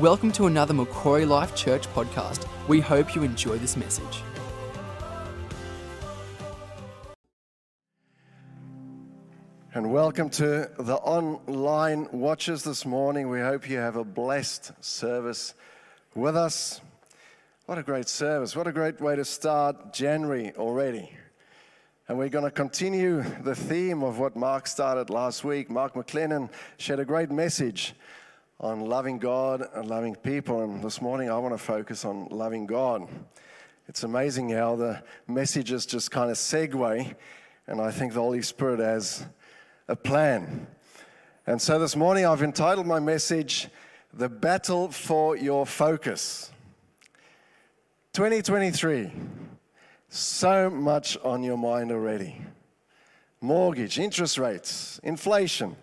Welcome to another Macquarie Life Church podcast. We hope you enjoy this message. And welcome to the online watchers this morning. We hope you have a blessed service with us. What a great service. What a great way to start January already. And we're going to continue the theme of what Mark started last week. Mark McLennan shared a great message on loving God and loving people. And this morning I want to focus on loving God. It's amazing how the messages just kind of segue, and I think the Holy Spirit has a plan. And so this morning I've entitled my message, The Battle for Your Focus. 2023, so much on your mind already. Mortgage, interest rates, inflation,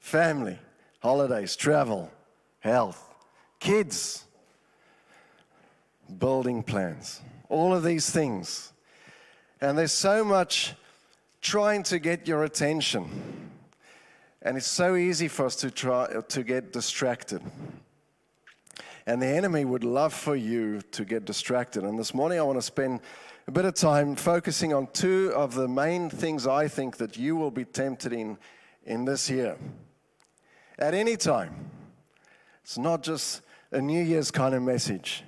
family, holidays, travel, health, kids, building plans, all of these things. And there's so much trying to get your attention. And it's so easy for us to try to get distracted. And the enemy would love for you to get distracted. And this morning I want to spend a bit of time focusing on two of the main things I think that you will be tempted in this year. At any time. It's not just a New Year's kind of message.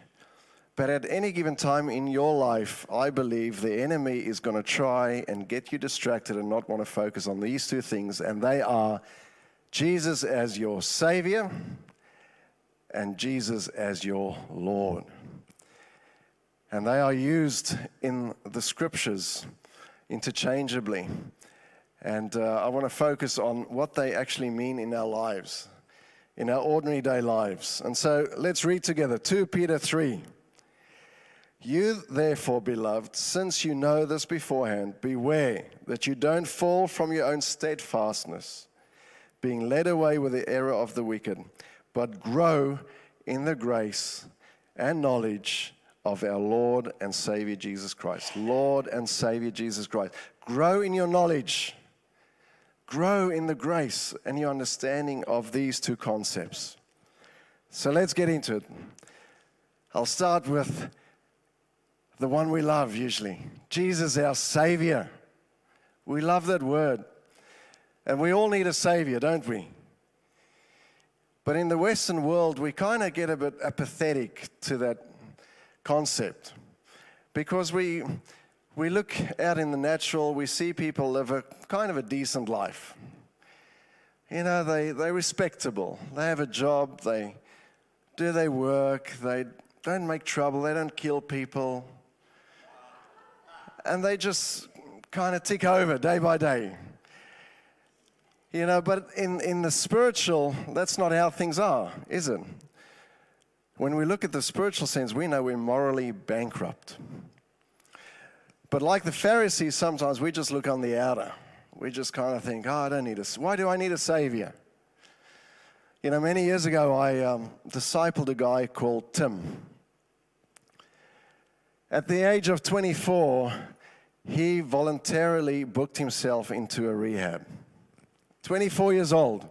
But at any given time in your life, I believe the enemy is going to try and get you distracted and not want to focus on these two things. And they are Jesus as your Savior and Jesus as your Lord. And they are used in the Scriptures interchangeably. And I want to focus on what they actually mean in our lives, in our ordinary day lives. And so let's read together 2 Peter 3. You therefore, beloved, since you know this beforehand, beware that you don't fall from your own steadfastness, being led away with the error of the wicked, but grow in the grace and knowledge of our Lord and Savior Jesus Christ. Lord and Savior Jesus Christ. Grow in your knowledge. Grow in the grace and your understanding of these two concepts. So let's get into it. I'll start with the one we love usually. Jesus, our Savior. We love that word. And we all need a Savior, don't we? But in the Western world, we kind of get a bit apathetic to that concept. Because we look out in the natural, we see people live a kind of a decent life. You know, they're respectable. They have a job, they do their work, they don't make trouble, they don't kill people. And they just kind of tick over day by day. You know, but in the spiritual, that's not how things are, is it? When we look at the spiritual sense, we know we're morally bankrupt. But like the Pharisees, sometimes we just look on the outer. We just kind of think, why do I need a Savior? You know, many years ago, I discipled a guy called Tim. At the age of 24, he voluntarily booked himself into a rehab. 24 years old.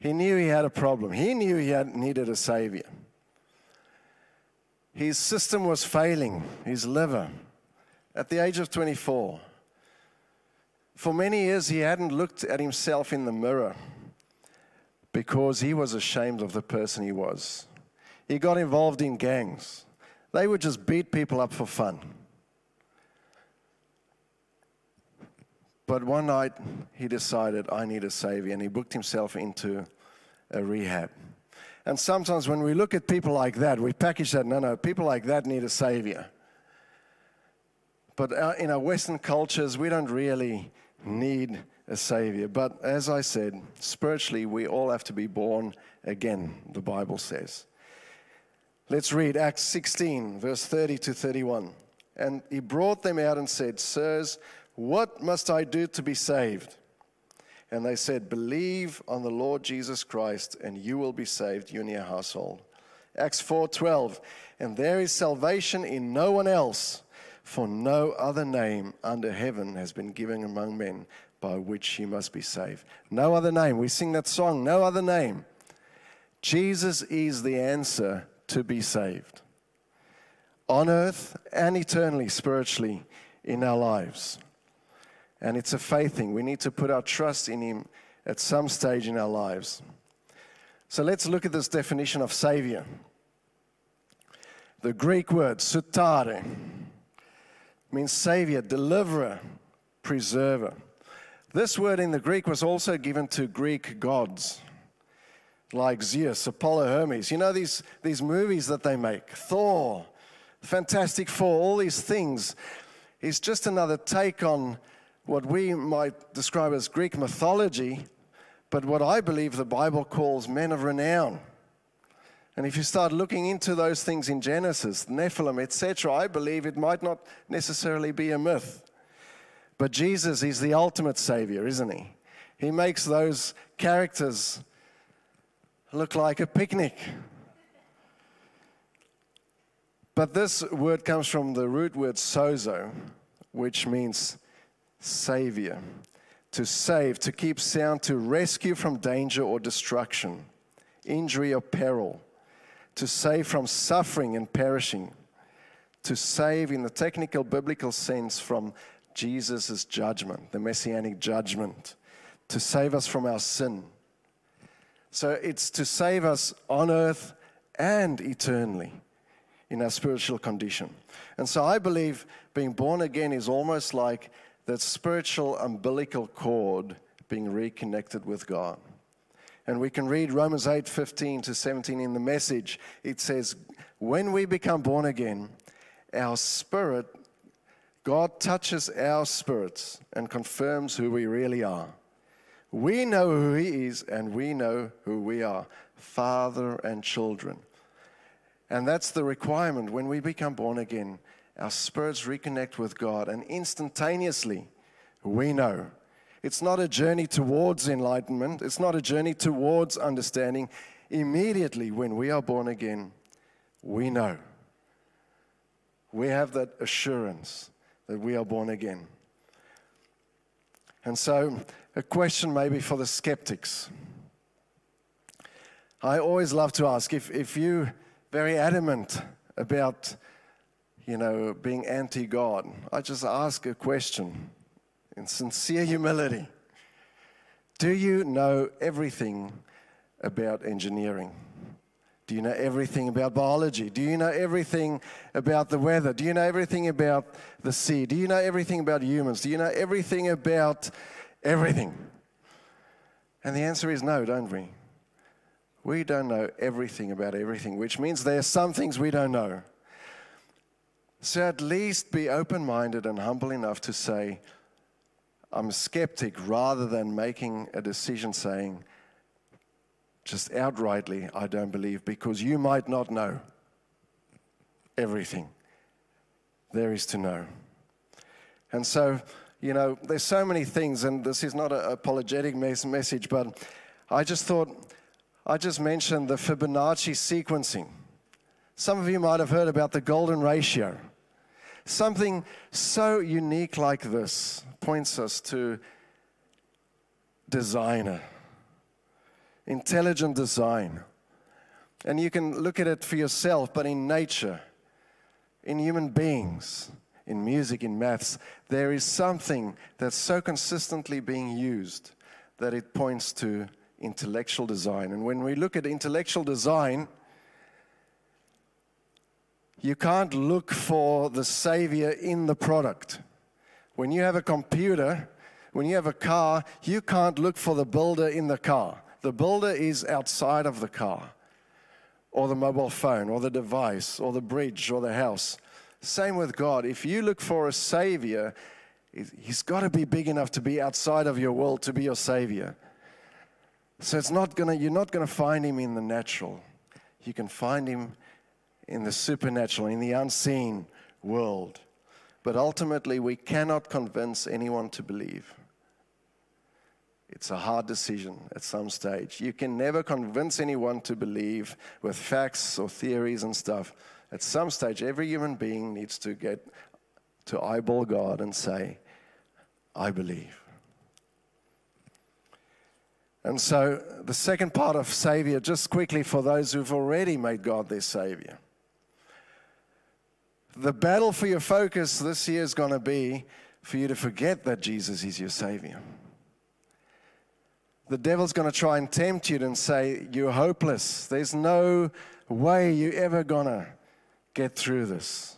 He knew he had a problem. He knew he needed a Savior. His system was failing, his liver. At the age of 24, for many years he hadn't looked at himself in the mirror because he was ashamed of the person he was. He got involved in gangs. They would just beat people up for fun. But one night he decided, I need a Savior, and he booked himself into a rehab. And sometimes when we look at people like that, we package that, no, people like that need a Savior. But in our Western cultures, we don't really need a Savior. But as I said, spiritually, we all have to be born again, the Bible says. Let's read Acts 16, verse 30 to 31. And he brought them out and said, Sirs, what must I do to be saved? And they said, Believe on the Lord Jesus Christ, and you will be saved, you and your household. Acts 4:12, And there is salvation in no one else, for no other name under heaven has been given among men by which you must be saved. No other name. We sing that song, no other name. Jesus is the answer to be saved on earth and eternally, spiritually, in our lives. And it's a faith thing. We need to put our trust in him at some stage in our lives. So let's look at this definition of Savior. The Greek word, sutare, means Savior, deliverer, preserver. This word in the Greek was also given to Greek gods, like Zeus, Apollo, Hermes. You know these movies that they make, Thor, Fantastic Four, all these things. It's just another take on what we might describe as Greek mythology, but what I believe the Bible calls men of renown. And if you start looking into those things in Genesis, Nephilim, etc., I believe it might not necessarily be a myth. But Jesus is the ultimate Savior, isn't he? He makes those characters look like a picnic. But this word comes from the root word sozo, which means Savior, to save, to keep sound, to rescue from danger or destruction, injury or peril, to save from suffering and perishing, to save in the technical biblical sense from Jesus' judgment, the messianic judgment, to save us from our sin. So it's to save us on earth and eternally in our spiritual condition. And so I believe being born again is almost like that spiritual umbilical cord being reconnected with God. And we can read Romans 8:15-17 in the Message. It says, when we become born again, our spirit, God touches our spirits and confirms who we really are. We know who he is and we know who we are, father and children. And that's the requirement. When we become born again, our spirits reconnect with God, and instantaneously we know. It's not a journey towards enlightenment. It's not a journey towards understanding. Immediately when we are born again, we know. We have that assurance that we are born again. And so a question maybe for the skeptics. I always love to ask, if you're very adamant about being anti-God, I just ask a question in sincere humility. Do you know everything about engineering? Do you know everything about biology? Do you know everything about the weather? Do you know everything about the sea? Do you know everything about humans? Do you know everything about everything? And the answer is no, don't we? We don't know everything about everything, which means there are some things we don't know. So at least be open-minded and humble enough to say, I'm a skeptic, rather than making a decision saying, just outrightly, I don't believe, because you might not know everything there is to know. And so, there's so many things, and this is not an apologetic message, but I just mentioned the Fibonacci sequencing. Some of you might have heard about the golden ratio. Something so unique like this points us to designer, intelligent design. And you can look at it for yourself, but in nature, in human beings, in music, in maths, there is something that's so consistently being used that it points to intellectual design. And when we look at intellectual design, you can't look for the Savior in the product. When you have a computer, when you have a car, you can't look for the builder in the car. The builder is outside of the car, or the mobile phone, or the device, or the bridge, or the house. Same with God. If you look for a Savior, he's got to be big enough to be outside of your world to be your Savior. So you're not going to find him in the natural. You can find him in the supernatural, in the unseen world. But ultimately, we cannot convince anyone to believe. It's a hard decision at some stage. You can never convince anyone to believe with facts or theories and stuff. At some stage, every human being needs to get to eyeball God and say, I believe. And so the second part of Savior, just quickly for those who've already made God their Savior. The battle for your focus this year is going to be for you to forget that Jesus is your Savior. The devil's going to try and tempt you and say, you're hopeless. There's no way you're ever going to get through this.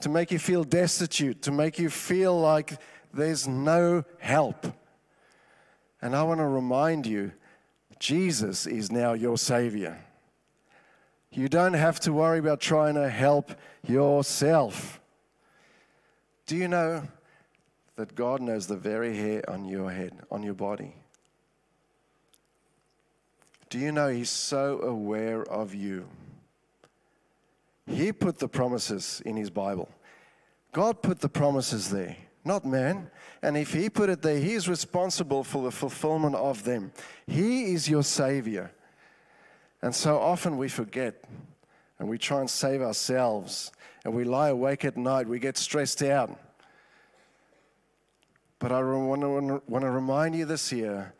To make you feel destitute, to make you feel like there's no help. And I want to remind you, Jesus is now your Savior. You don't have to worry about trying to help yourself. Do you know that God knows the very hair on your head, on your body? Do you know He's so aware of you? He put the promises in His Bible. God put the promises there, not man. And if He put it there, He is responsible for the fulfillment of them. He is your Savior. And so often we forget and we try and save ourselves and we lie awake at night, we get stressed out. But I want to remind you this year,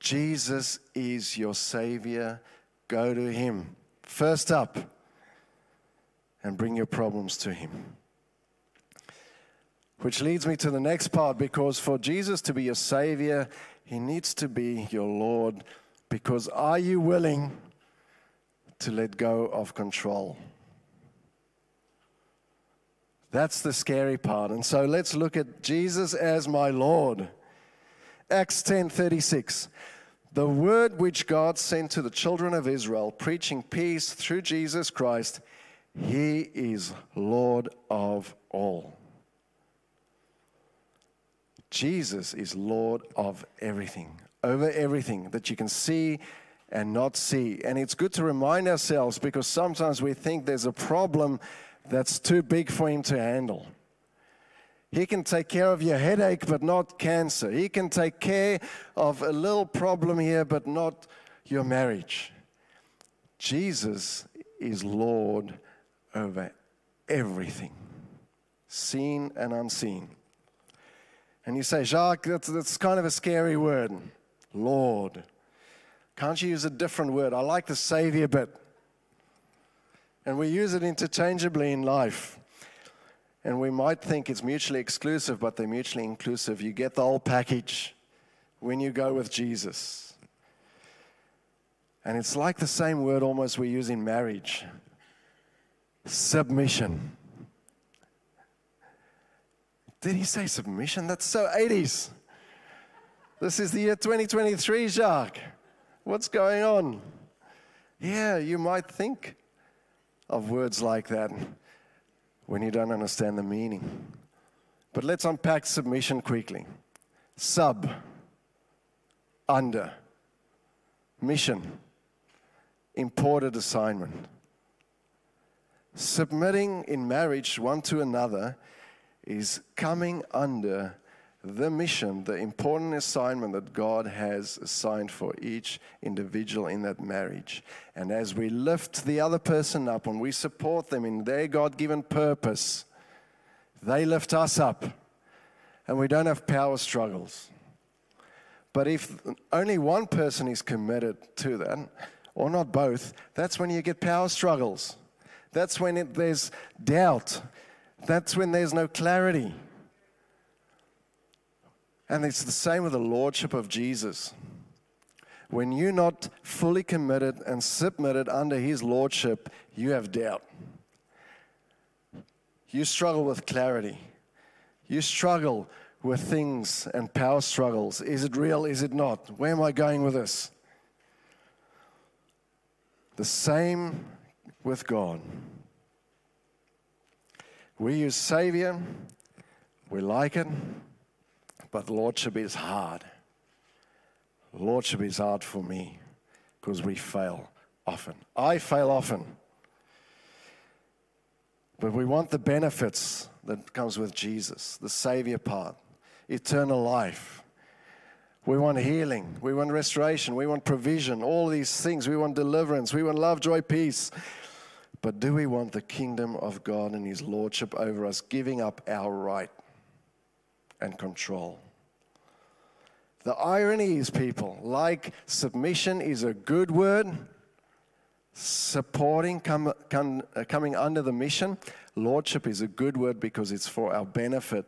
Jesus is your Savior. Go to Him first up and bring your problems to Him. Which leads me to the next part, because for Jesus to be your Savior, He needs to be your Lord. Because are you willing to let go of control? That's the scary part. And so let's look at Jesus as my Lord. Acts 10:36. The word which God sent to the children of Israel, preaching peace through Jesus Christ, He is Lord of all. Jesus is Lord of everything, over everything that you can see and not see. And it's good to remind ourselves, because sometimes we think there's a problem that's too big for Him to handle. He can take care of your headache, but not cancer. He can take care of a little problem here, but not your marriage. Jesus is Lord over everything, seen and unseen. And you say, Jacques, that's kind of a scary word, Lord. Can't you use a different word? I like the Savior bit. And we use it interchangeably in life. And we might think it's mutually exclusive, but they're mutually inclusive. You get the whole package when you go with Jesus. And it's like the same word almost we use in marriage. Submission. Did he say submission? That's so 80s. This is the year 2023, Jacques. What's going on? Yeah, you might think of words like that when you don't understand the meaning. But let's unpack submission quickly. Sub, under, mission, imported assignment. Submitting in marriage one to another is coming under the mission, the important assignment that God has assigned for each individual in that marriage. And as we lift the other person up and we support them in their God-given purpose, they lift us up, and we don't have power struggles. But if only one person is committed to that, or not both, that's when you get power struggles. That's when there's doubt. That's when there's no clarity. And it's the same with the Lordship of Jesus. When you're not fully committed and submitted under His Lordship, you have doubt. You struggle with clarity. You struggle with things and power struggles. Is it real? Is it not? Where am I going with this? The same with God. We use Savior, we like it, but Lordship is hard. Lordship is hard for me because we fail often. I fail often. But we want the benefits that comes with Jesus, the Savior part, eternal life. We want healing, we want restoration, we want provision, all these things. We want deliverance, we want love, joy, peace. But do we want the kingdom of God and His Lordship over us, giving up our right and control? The irony is, people, like submission is a good word, supporting, coming under the mission, lordship is a good word because it's for our benefit.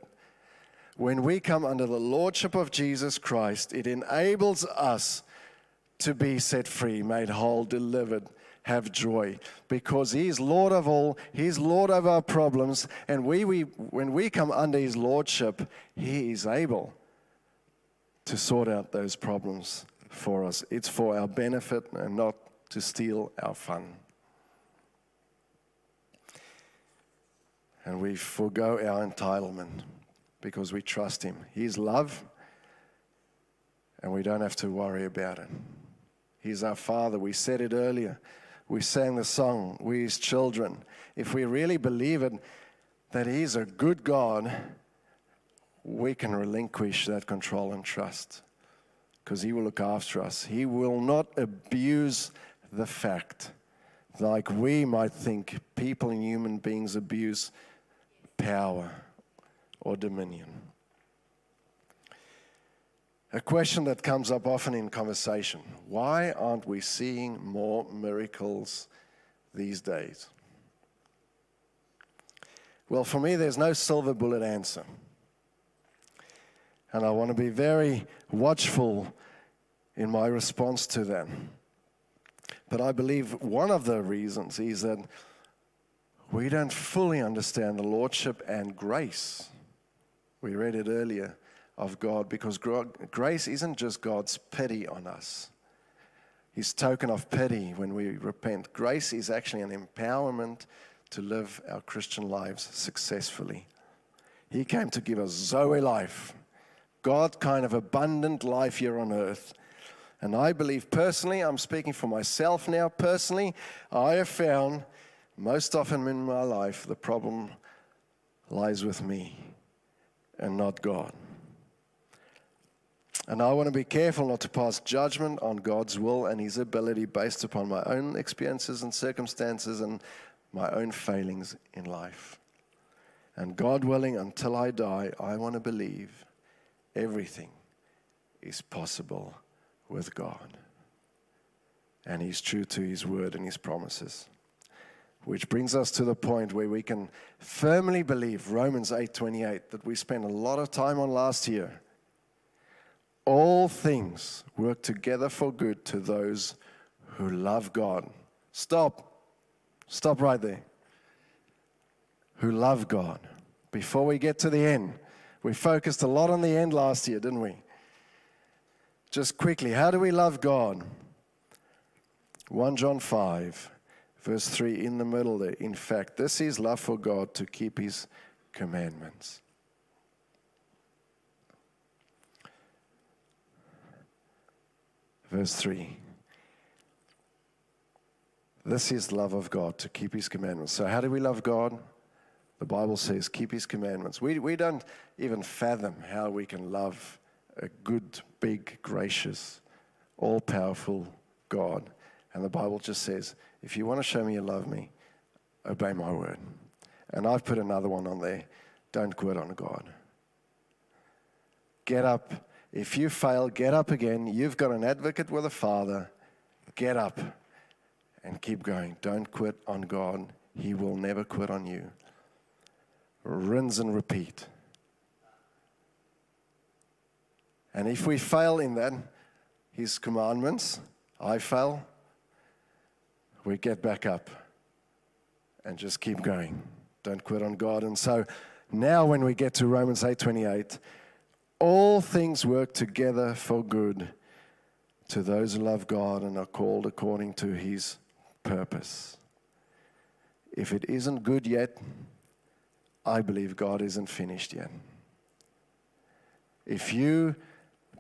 When we come under the lordship of Jesus Christ, it enables us to be set free, made whole, delivered, have joy, because He is Lord of all, He is Lord of our problems, and when we come under His lordship, He is able to sort out those problems for us. It's for our benefit and not to steal our fun. And we forego our entitlement because we trust Him. He's love, and we don't have to worry about it. He's our Father. We said it earlier. We sang the song, we His children. If we really believe it, that He's a good God, we can relinquish that control and trust, because He will look after us. He will not abuse the fact, like we might think people and human beings abuse power or dominion. A question that comes up often in conversation: why aren't we seeing more miracles these days? Well, for me, there's no silver bullet answer. And I want to be very watchful in my response to that. But I believe one of the reasons is that we don't fully understand the lordship and grace. We read it earlier, of God, because grace isn't just God's pity on us, His token of pity when we repent. Grace is actually an empowerment to live our Christian lives successfully. He came to give us Zoe life, God kind of abundant life here on earth. And I believe personally, I'm speaking for myself now, personally, I have found most often in my life the problem lies with me and not God. And I want to be careful not to pass judgment on God's will and His ability based upon my own experiences and circumstances and my own failings in life. And God willing, until I die, I want to believe everything is possible with God. And He's true to His word and His promises. Which brings us to the point where we can firmly believe Romans 8:28 that we spent a lot of time on last year. All things work together for good to those who love God. Stop. Stop right there. Who love God. Before we get to the end, we focused a lot on the end last year, didn't we? Just quickly, how do we love God? 1 John 5, verse 3, in the middle there. In fact, this is love for God, to keep His commandments. Verse 3, this is love of God, to keep His commandments. So how do we love God? The Bible says keep His commandments. We don't even fathom how we can love a good, big, gracious, all-powerful God. And the Bible just says, if you want to show me you love me, obey my word. And I've put another one on there, don't quit on God. Get up. If you fail, get up again. You've got an advocate with a Father. Get up and keep going. Don't quit on God. He will never quit on you. Rinse and repeat. And if we fail in that, His commandments, I fail, we get back up and just keep going. Don't quit on God. And so now when we get to Romans 8:28, all things work together for good to those who love God and are called according to His purpose. If it isn't good yet, I believe God isn't finished yet. If you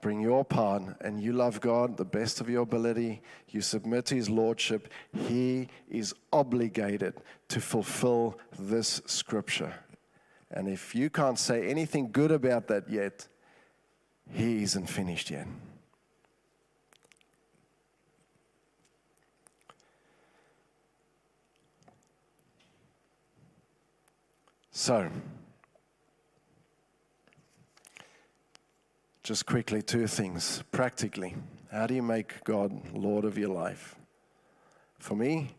bring your part and you love God the best of your ability, you submit to His lordship, He is obligated to fulfill this scripture. And if you can't say anything good about that yet, He isn't finished yet. So, Just quickly, two things. Practically, how do you make God Lord of your life? For me,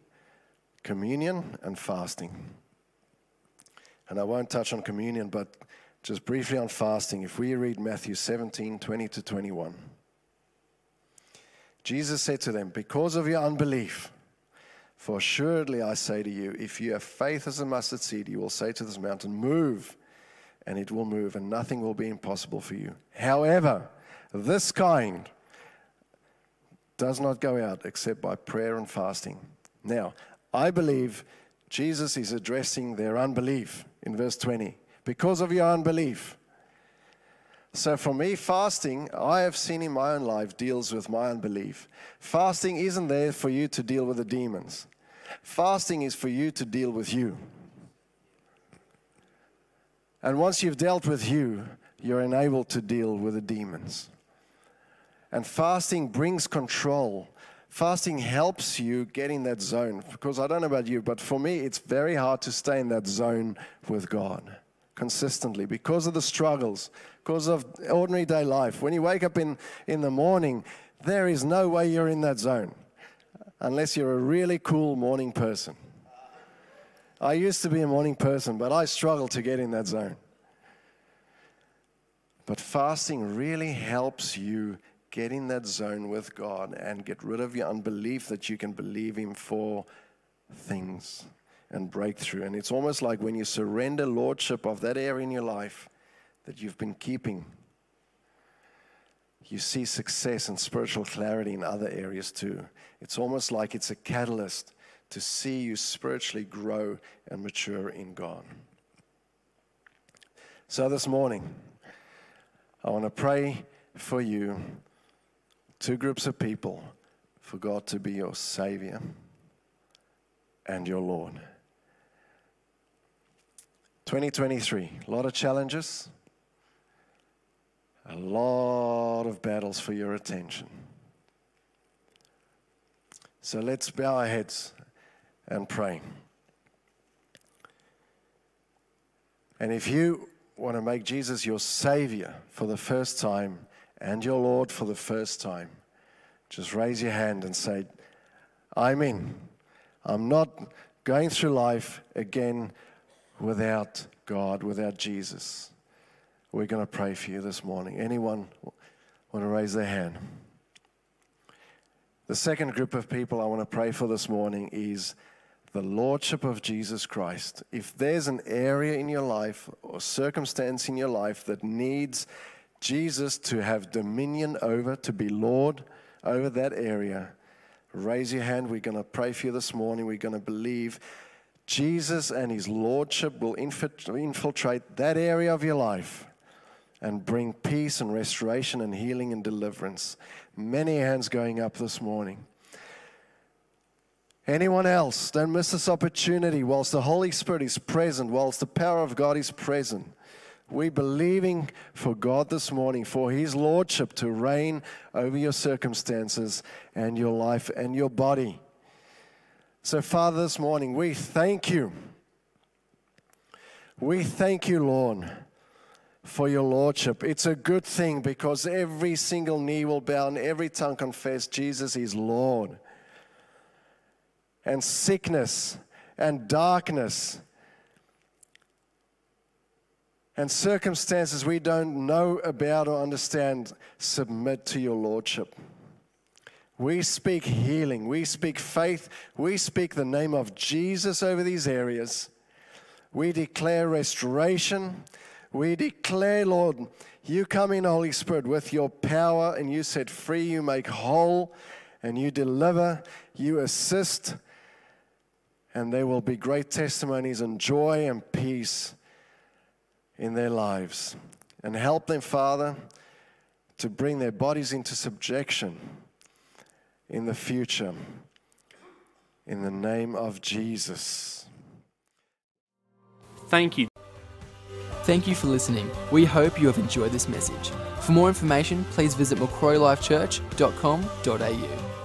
communion and fasting. And I won't touch on communion, but just briefly on fasting. If we read Matthew 17:20-21. Jesus said to them, because of your unbelief, for assuredly I say to you, if you have faith as a mustard seed, you will say to this mountain, move, and it will move, and nothing will be impossible for you. However, this kind does not go out except by prayer and fasting. Now, I believe Jesus is addressing their unbelief in verse 20. Because of your unbelief. So for me, fasting, I have seen in my own life, deals with my unbelief. Fasting isn't there for you to deal with the demons. Fasting is for you to deal with you. And once you've dealt with you, you're enabled to deal with the demons. And fasting brings control. Fasting helps you get in that zone. Because I don't know about you, but for me, it's very hard to stay in that zone with God consistently because of the struggles, because of ordinary day life. When you wake up in the morning, there is no way you're in that zone unless you're a really cool morning person. I used to be a morning person, but I struggle to get in that zone. But fasting really helps you get in that zone with God and get rid of your unbelief that you can believe Him for things and breakthrough. And it's almost like when you surrender lordship of that area in your life that you've been keeping, you see success and spiritual clarity in other areas too. It's almost like it's a catalyst to see you spiritually grow and mature in God. So this morning, I want to pray for you, two groups of people, for God to be your Savior and your Lord. 2023, a lot of challenges, a lot of battles for your attention. So let's bow our heads and pray. And if you want to make Jesus your Savior for the first time and your Lord for the first time, just raise your hand and say, I'm in. I'm not going through life again without God, without Jesus. We're going to pray for you this morning. Anyone want to raise their hand? The second group of people I want to pray for this morning is the Lordship of Jesus Christ. If there's an area in your life or circumstance in your life that needs Jesus to have dominion over, to be Lord over that area, raise your hand. We're going to pray for you this morning. We're going to believe Jesus and His Lordship will infiltrate that area of your life and bring peace and restoration and healing and deliverance. Many hands going up this morning. Anyone else? Don't miss this opportunity. Whilst the Holy Spirit is present, whilst the power of God is present, we're believing for God this morning, for His Lordship to reign over your circumstances and your life and your body. So, Father, this morning, we thank You. We thank You, Lord, for Your Lordship. It's a good thing because every single knee will bow and every tongue confess Jesus is Lord. And sickness and darkness and circumstances we don't know about or understand, submit to Your Lordship. We speak healing, we speak faith, we speak the name of Jesus over these areas. We declare restoration. We declare, Lord, You come in, Holy Spirit, with Your power, and You set free, You make whole, and You deliver, You assist, and there will be great testimonies and joy and peace in their lives. And help them, Father, to bring their bodies into subjection in the future. In the name of Jesus. Thank you. Thank you for listening. We hope you have enjoyed this message. For more information, please visit macquarielifechurch.com.au.